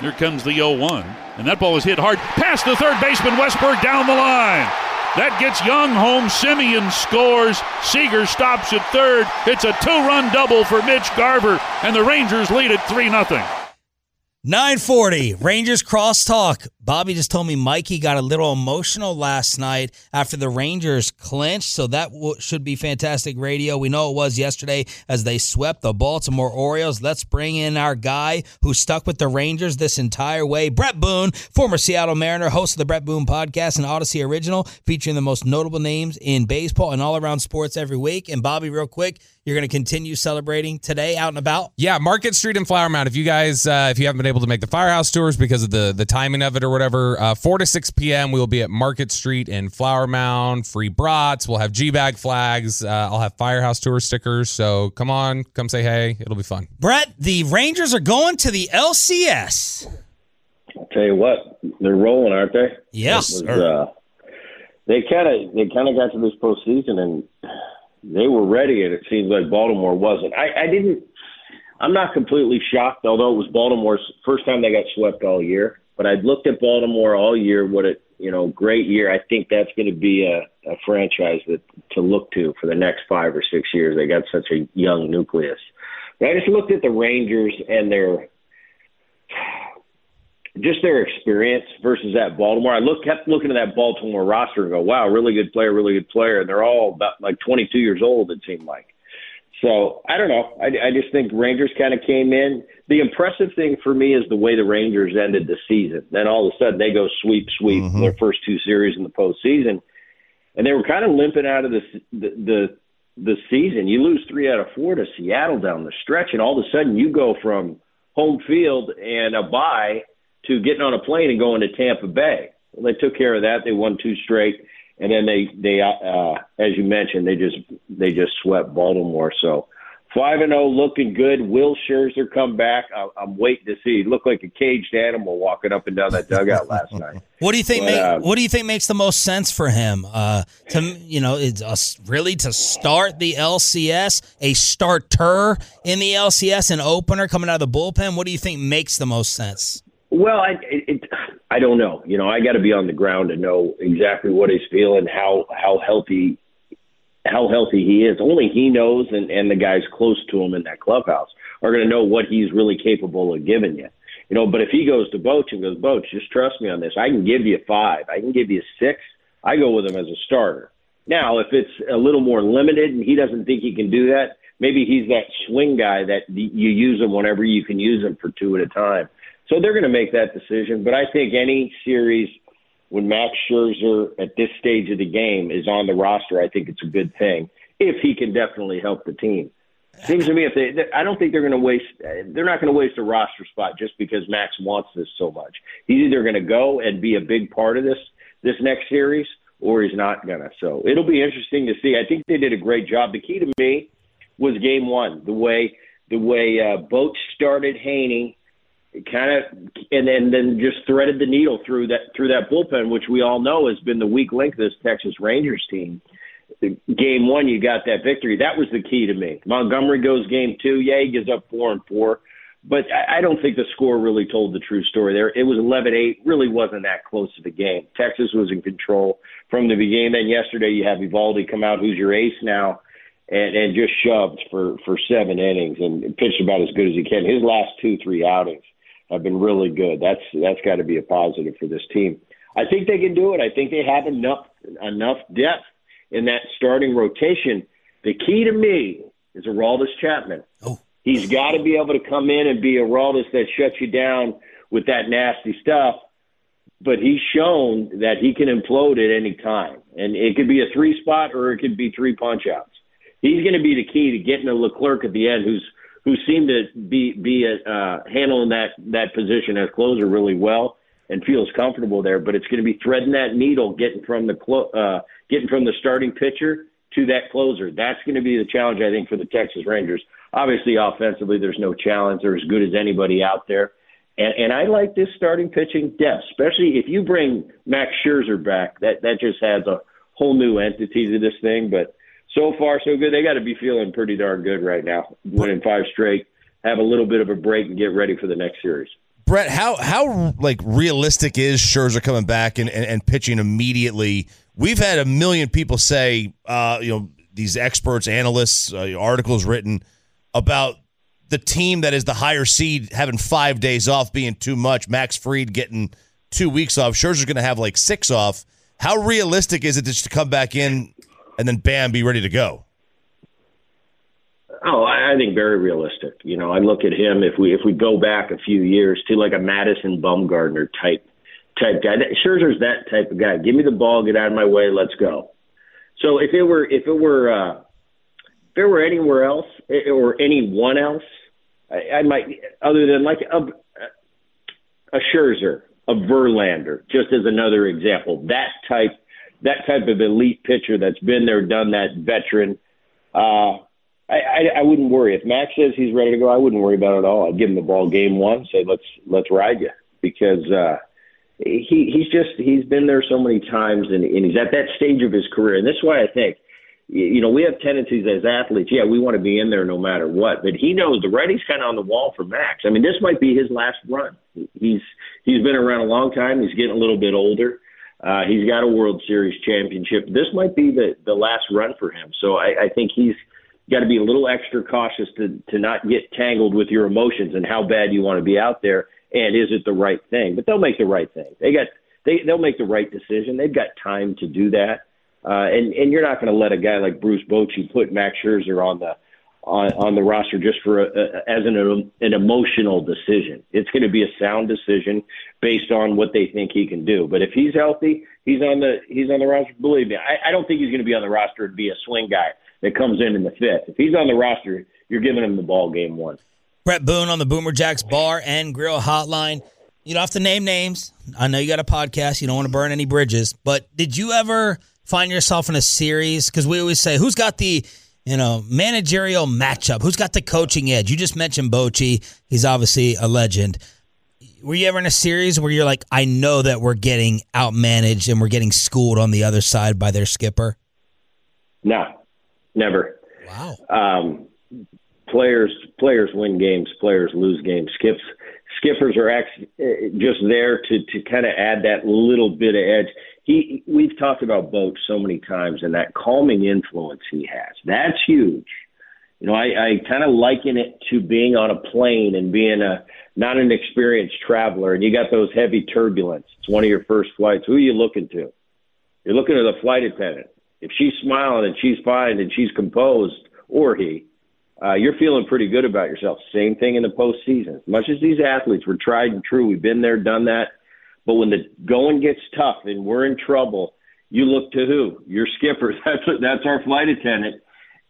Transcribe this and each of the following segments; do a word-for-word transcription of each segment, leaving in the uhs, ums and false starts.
Here comes the oh one, and that ball is hit hard past the third baseman, Westberg, down the line. That gets Young home. Simeon scores. Seager stops at third. It's a two-run double for Mitch Garber, and the Rangers lead at three nothing. nine forty, Rangers crosstalk. Bobby just told me Mikey got a little emotional last night after the Rangers clinched, so that w- should be fantastic radio. We know it was yesterday as they swept the Baltimore Orioles. Let's bring in our guy who stuck with the Rangers this entire way, Brett Boone, former Seattle Mariner, host of the Brett Boone Podcast, an Odyssey original featuring the most notable names in baseball and all-around sports every week. And Bobby, real quick, you're going to continue celebrating today out and about? Yeah, Market Street and Flower Mound. If you guys, uh, if you haven't been able to make the Firehouse Tours because of the, the timing of it or whatever, uh, four to six p.m. we will be at Market Street and Flower Mound. Free brats. We'll have G-Bag Flags. Uh, I'll have Firehouse Tour stickers. So come on, come say hey. It'll be fun. Brett, the Rangers are going to the L C S. I'll tell you what, they're rolling, aren't they? Yes, was, sir. Uh, they kind of they kind of got to this postseason and they were ready, and it seems like Baltimore wasn't. I, I didn't – I'm not completely shocked, although it was Baltimore's first time they got swept all year. But I'd looked at Baltimore all year. What a you know, great year. I think that's going to be a, a franchise that to look to for the next five or six years. They got such a young nucleus. But I just looked at the Rangers and their – just their experience versus that Baltimore. I look, kept looking at that Baltimore roster and go, wow, really good player, really good player. And they're all about like twenty-two years old, it seemed like. So I don't know. I, I just think Rangers kind of came in. The impressive thing for me is the way the Rangers ended the season. Then all of a sudden they go sweep, sweep mm-hmm. their first two series in the postseason, and they were kind of limping out of the, the the the season. You lose three out of four to Seattle down the stretch, and all of a sudden you go from home field and a bye to getting on a plane and going to Tampa Bay. Well, they took care of that. They won two straight. And then they, they uh, as you mentioned, they just they just swept Baltimore. So five and zero, looking good. Will Scherzer come back? I, I'm waiting to see. He looked like a caged animal walking up and down that dugout last night. What do you think? But, make, uh, what do you think makes the most sense for him? Uh, to you know, it's a, really to start the L C S, a starter in the L C S, an opener coming out of the bullpen. What do you think makes the most sense? Well, I. It, it, I don't know. You know, I got to be on the ground to know exactly what he's feeling, how how healthy how healthy he is. Only he knows, and, and the guys close to him in that clubhouse are going to know what he's really capable of giving you. You know, but if he goes to Boch and goes, Boch, just trust me on this. I can give you five. I can give you six. I go with him as a starter. Now, if it's a little more limited and he doesn't think he can do that, maybe he's that swing guy that you use him whenever you can use him for two at a time. So they're going to make that decision. But I think any series when Max Scherzer at this stage of the game is on the roster, I think it's a good thing if he can definitely help the team. Seems to me if they, I don't think they're going to waste. They're not going to waste a roster spot just because Max wants this so much. He's either going to go and be a big part of this this next series, or he's not going to. So it'll be interesting to see. I think they did a great job. The key to me was game one, the way the way uh, Boch started Haney. Kind of, and, and then just threaded the needle through that through that bullpen, which we all know has been the weak link of this Texas Rangers team. Game one, you got that victory. That was the key to me. Montgomery goes game two. Yeah, he gives up four and four, but I, I don't think the score really told the true story there. It was eleven eight. Really wasn't that close to the game. Texas was in control from the beginning. Then yesterday, you have Ivaldi come out, who's your ace now, and, and just shoved for, for seven innings and pitched about as good as he can. His last two, three outings have been really good. That's that's got to be a positive for this team. I think they can do it. I think they have enough enough depth in that starting rotation. The key to me is Aroldis Chapman. Oh. He's got to be able to come in and be Aroldis that shuts you down with that nasty stuff. But he's shown that he can implode at any time, and it could be a three spot or it could be three punch outs. He's going to be the key to getting a Leclerc at the end, who's who seemed to be be uh, handling that, that position as closer really well and feels comfortable there. But it's going to be threading that needle, getting from the clo- uh, getting from the starting pitcher to that closer. That's going to be the challenge, I think, for the Texas Rangers. Obviously, offensively, there's no challenge. They're as good as anybody out there. And, and I like this starting pitching depth, especially if you bring Max Scherzer back. That that just adds a whole new entity to this thing. But so far, so good. They got to be feeling pretty darn good right now, winning five straight, have a little bit of a break, and get ready for the next series. Brett, how how like realistic is Scherzer coming back and, and, and pitching immediately? We've had a million people say, uh, you know, these experts, analysts, uh, articles written about the team that is the higher seed having five days off being too much. Max Fried getting two weeks off. Scherzer's going to have like six off. How realistic is it just to come back in and then, bam, be ready to go? Oh, I think very realistic. You know, I look at him, if we if we go back a few years, to like a Madison Bumgardner type type guy. Scherzer's that type of guy. Give me the ball, get out of my way, let's go. So if it were if it were uh, if it were anywhere else or anyone else, I, I might, other than like a, a Scherzer, a Verlander, just as another example, that type that type of elite pitcher that's been there, done that, veteran. Uh, I, I, I wouldn't worry. If Max says he's ready to go, I wouldn't worry about it at all. I'd give him the ball game one, say, let's let's ride you, because uh, he he's just he's been there so many times, and, and he's at that stage of his career. And that's why I think, you know, we have tendencies as athletes. Yeah, we want to be in there no matter what. But he knows the writing's kind of on the wall for Max. I mean, this might be his last run. He's he's been around a long time. He's getting a little bit older. Uh, he's got a World Series championship. This might be the, the last run for him. So I, I think he's got to be a little extra cautious to, to not get tangled with your emotions and how bad you want to be out there. And is it the right thing? But they'll make the right thing. They got they they'll make the right decision. They've got time to do that. Uh, and and you're not going to let a guy like Bruce Bochy put Max Scherzer on the on, on the roster just for a, a, as an an emotional decision. It's going to be a sound decision based on what they think he can do. But if he's healthy, he's on the he's on the roster. Believe me, I, I don't think he's going to be on the roster and be a swing guy that comes in in the fifth. If he's on the roster, you're giving him the ball game one. Brett Boone on the Boomer Jacks Bar and Grill Hotline. You don't have to name names. I know you got a podcast. You don't want to burn any bridges. But did you ever find yourself in a series? Because we always say, who's got the, you know, managerial matchup? Who's got the coaching edge? You just mentioned Bochy. He's obviously a legend. Were you ever in a series where you're like, I know that we're getting outmanaged and we're getting schooled on the other side by their skipper? No, never. Wow. Um, players, players win games. Players lose games. Skips, skippers are actually just there to, to kind of add that little bit of edge. He, we've talked about Boch so many times, and that calming influence he has. That's huge. You know, I, I kind of liken it to being on a plane and being a not an experienced traveler, and you got those heavy turbulence. It's one of your first flights. Who are you looking to? You're looking to the flight attendant. If she's smiling and she's fine and she's composed, or he, uh, you're feeling pretty good about yourself. Same thing in the postseason. As much as these athletes were tried and true, we've been there, done that. But when the going gets tough and we're in trouble, you look to who? Your skipper. That's that's our flight attendant.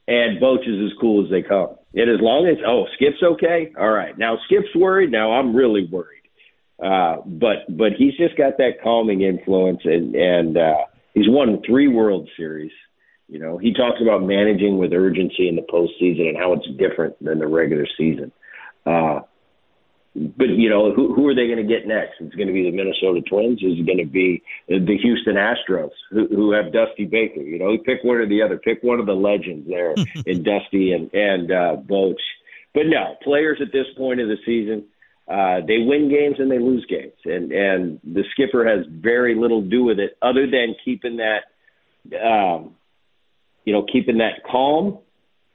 And Boch is as cool as they come. And as long as, oh, Skip's okay? All right. Now Skip's worried. Now I'm really worried. Uh, but but he's just got that calming influence, and, and uh, he's won three World Series. You know, he talks about managing with urgency in the postseason and how it's different than the regular season. Uh But, you know, who, who are they going to get next? It's going to be the Minnesota Twins. Is it going to be the Houston Astros, who, who have Dusty Baker? You know, pick one or the other. Pick one of the legends there in Dusty and, and uh, Boch. But, no, players at this point of the season, uh, they win games and they lose games. And, and the skipper has very little to do with it other than keeping that, um, you know, keeping that calm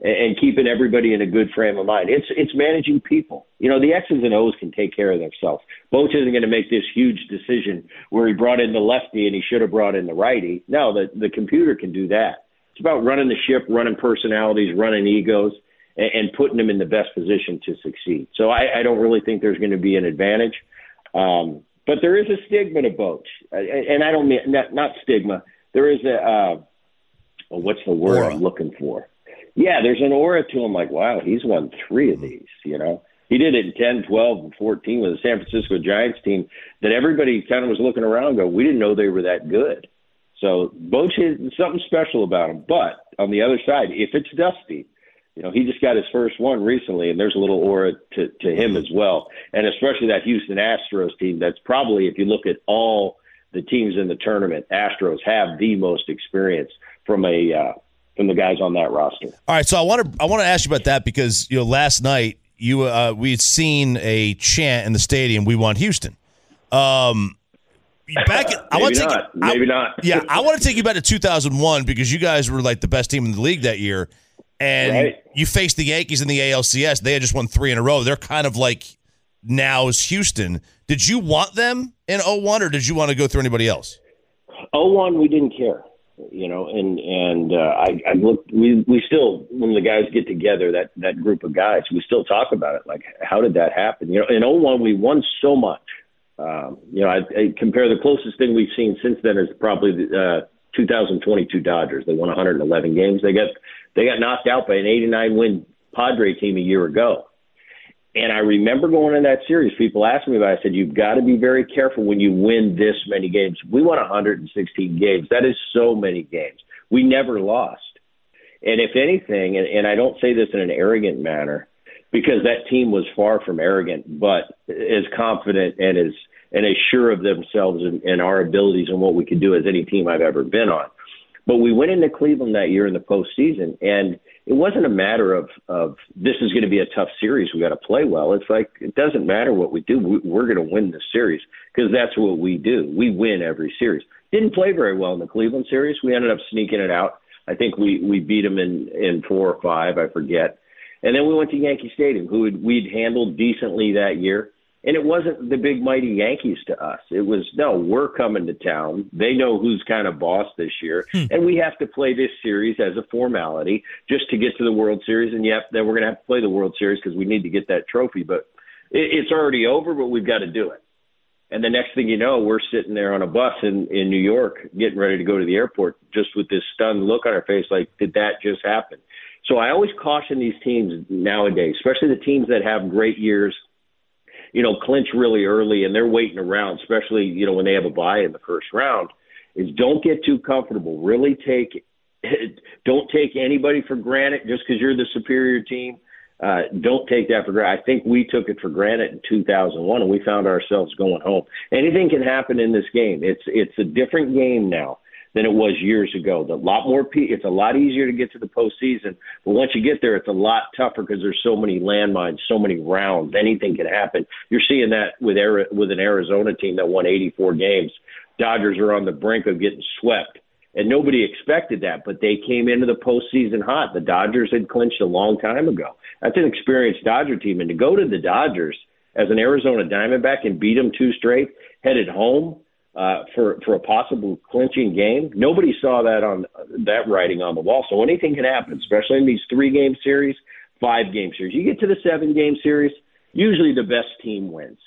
and keeping everybody in a good frame of mind. It's it's managing people. You know, the X's and O's can take care of themselves. Boch isn't going to make this huge decision where he brought in the lefty and he should have brought in the righty. No, the, the computer can do that. It's about running the ship, running personalities, running egos, and, and putting them in the best position to succeed. So I, I don't really think there's going to be an advantage. Um, but there is a stigma to Boch. And I don't mean – not stigma. There is a uh, – well, what's the word Aura. I'm looking for? yeah, there's an aura to him. Like, wow, he's won three of these, you know. He did it in ten, twelve, and fourteen with the San Francisco Giants team that everybody kind of was looking around and go, we didn't know they were that good. So Bochy, something special about him. But on the other side, if it's Dusty, you know, he just got his first one recently, and there's a little aura to, to him as well. And especially that Houston Astros team that's probably, if you look at all the teams in the tournament, Astros have the most experience from a uh, from the guys on that roster. All right, so I want to I want to ask you about that because, you know, last night, You uh, we had seen a chant in the stadium. We want Houston. Um, back, I want to take you, maybe I, not. yeah, I want to take you back to two thousand one because you guys were like the best team in the league that year, and right. you faced the Yankees in the A L C S. They had just won three in a row. They're kind of like now's Houston. Did you want them in oh one, or did you want to go through anybody else? oh one, we didn't care. You know, and and uh, I, I look. We we still, when the guys get together, that that group of guys, we still talk about it. Like, how did that happen? You know, in oh one we won so much. Um, you know, I, I compare the closest thing we've seen since then is probably the uh, two thousand twenty-two Dodgers. They won one hundred eleven games. They got they got knocked out by an eighty-nine win Padre team a year ago. And I remember going in that series, people asked me about it. I said, you've got to be very careful when you win this many games. We won one hundred sixteen games. That is so many games. We never lost. And if anything, and, and I don't say this in an arrogant manner, because that team was far from arrogant, but as confident and as, and as sure of themselves and, and our abilities and what we could do as any team I've ever been on. But we went into Cleveland that year in the postseason, and it wasn't a matter of, of this is going to be a tough series. We got to play well. It's like, it doesn't matter what we do. We're going to win this series because that's what we do. We win every series. Didn't play very well in the Cleveland series. We ended up sneaking it out. I think we, we beat them in, in four or five, I forget. And then we went to Yankee Stadium, who we'd, we'd handled decently that year. And it wasn't the big mighty Yankees to us. It was, no, we're coming to town. They know who's kind of boss this year. Hmm. And we have to play this series as a formality just to get to the World Series. And, yep, then we're going to have to play the World Series because we need to get that trophy. But it, it's already over, but we've got to do it. And the next thing you know, we're sitting there on a bus in, in New York getting ready to go to the airport just with this stunned look on our face like, did that just happen? So I always caution these teams nowadays, especially the teams that have great years, you know, clinch really early and they're waiting around, especially, you know, when they have a bye in the first round, is don't get too comfortable. Really take – don't take anybody for granted just because you're the superior team. Uh, don't take that for granted. I think we took it for granted in two thousand one, and we found ourselves going home. Anything can happen in this game. It's it's a different game now than it was years ago. A lot more. It's a lot easier to get to the postseason, but once you get there, it's a lot tougher because there's so many landmines, so many rounds. Anything can happen. You're seeing that with with an Arizona team that won eighty-four games. Dodgers are on the brink of getting swept, and nobody expected that, but they came into the postseason hot. The Dodgers had clinched a long time ago. That's an experienced Dodger team, and to go to the Dodgers as an Arizona Diamondback and beat them two straight, headed home, Uh, for, for a possible clinching game. Nobody saw that on uh, that writing on the wall. So anything can happen, especially in these three-game series, five-game series. You get to the seven-game series, usually the best team wins.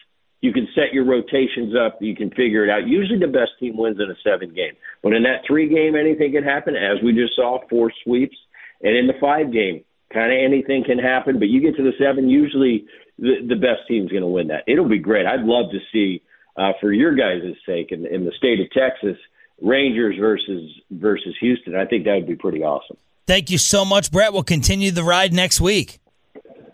You can set your rotations up. You can figure it out. Usually the best team wins in a seven-game. But in that three-game, anything can happen, as we just saw, four sweeps. And in the five-game, kind of anything can happen. But you get to the seven, usually the, the best team's going to win that. It'll be great. I'd love to see – Uh, for your guys' sake, in, in the state of Texas, Rangers versus versus Houston. I think that would be pretty awesome. Thank you so much, Brett. We'll continue the ride next week.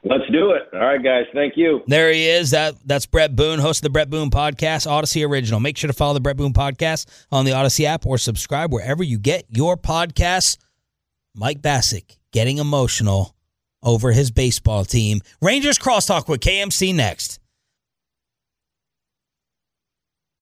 Let's do it. All right, guys. Thank you. There he is. That That's Brett Boone, host of the Brett Boone Podcast, Odyssey Original. Make sure to follow the Brett Boone Podcast on the Odyssey app or subscribe wherever you get your podcasts. Mike Bassick getting emotional over his baseball team. Rangers Crosstalk with K M C next.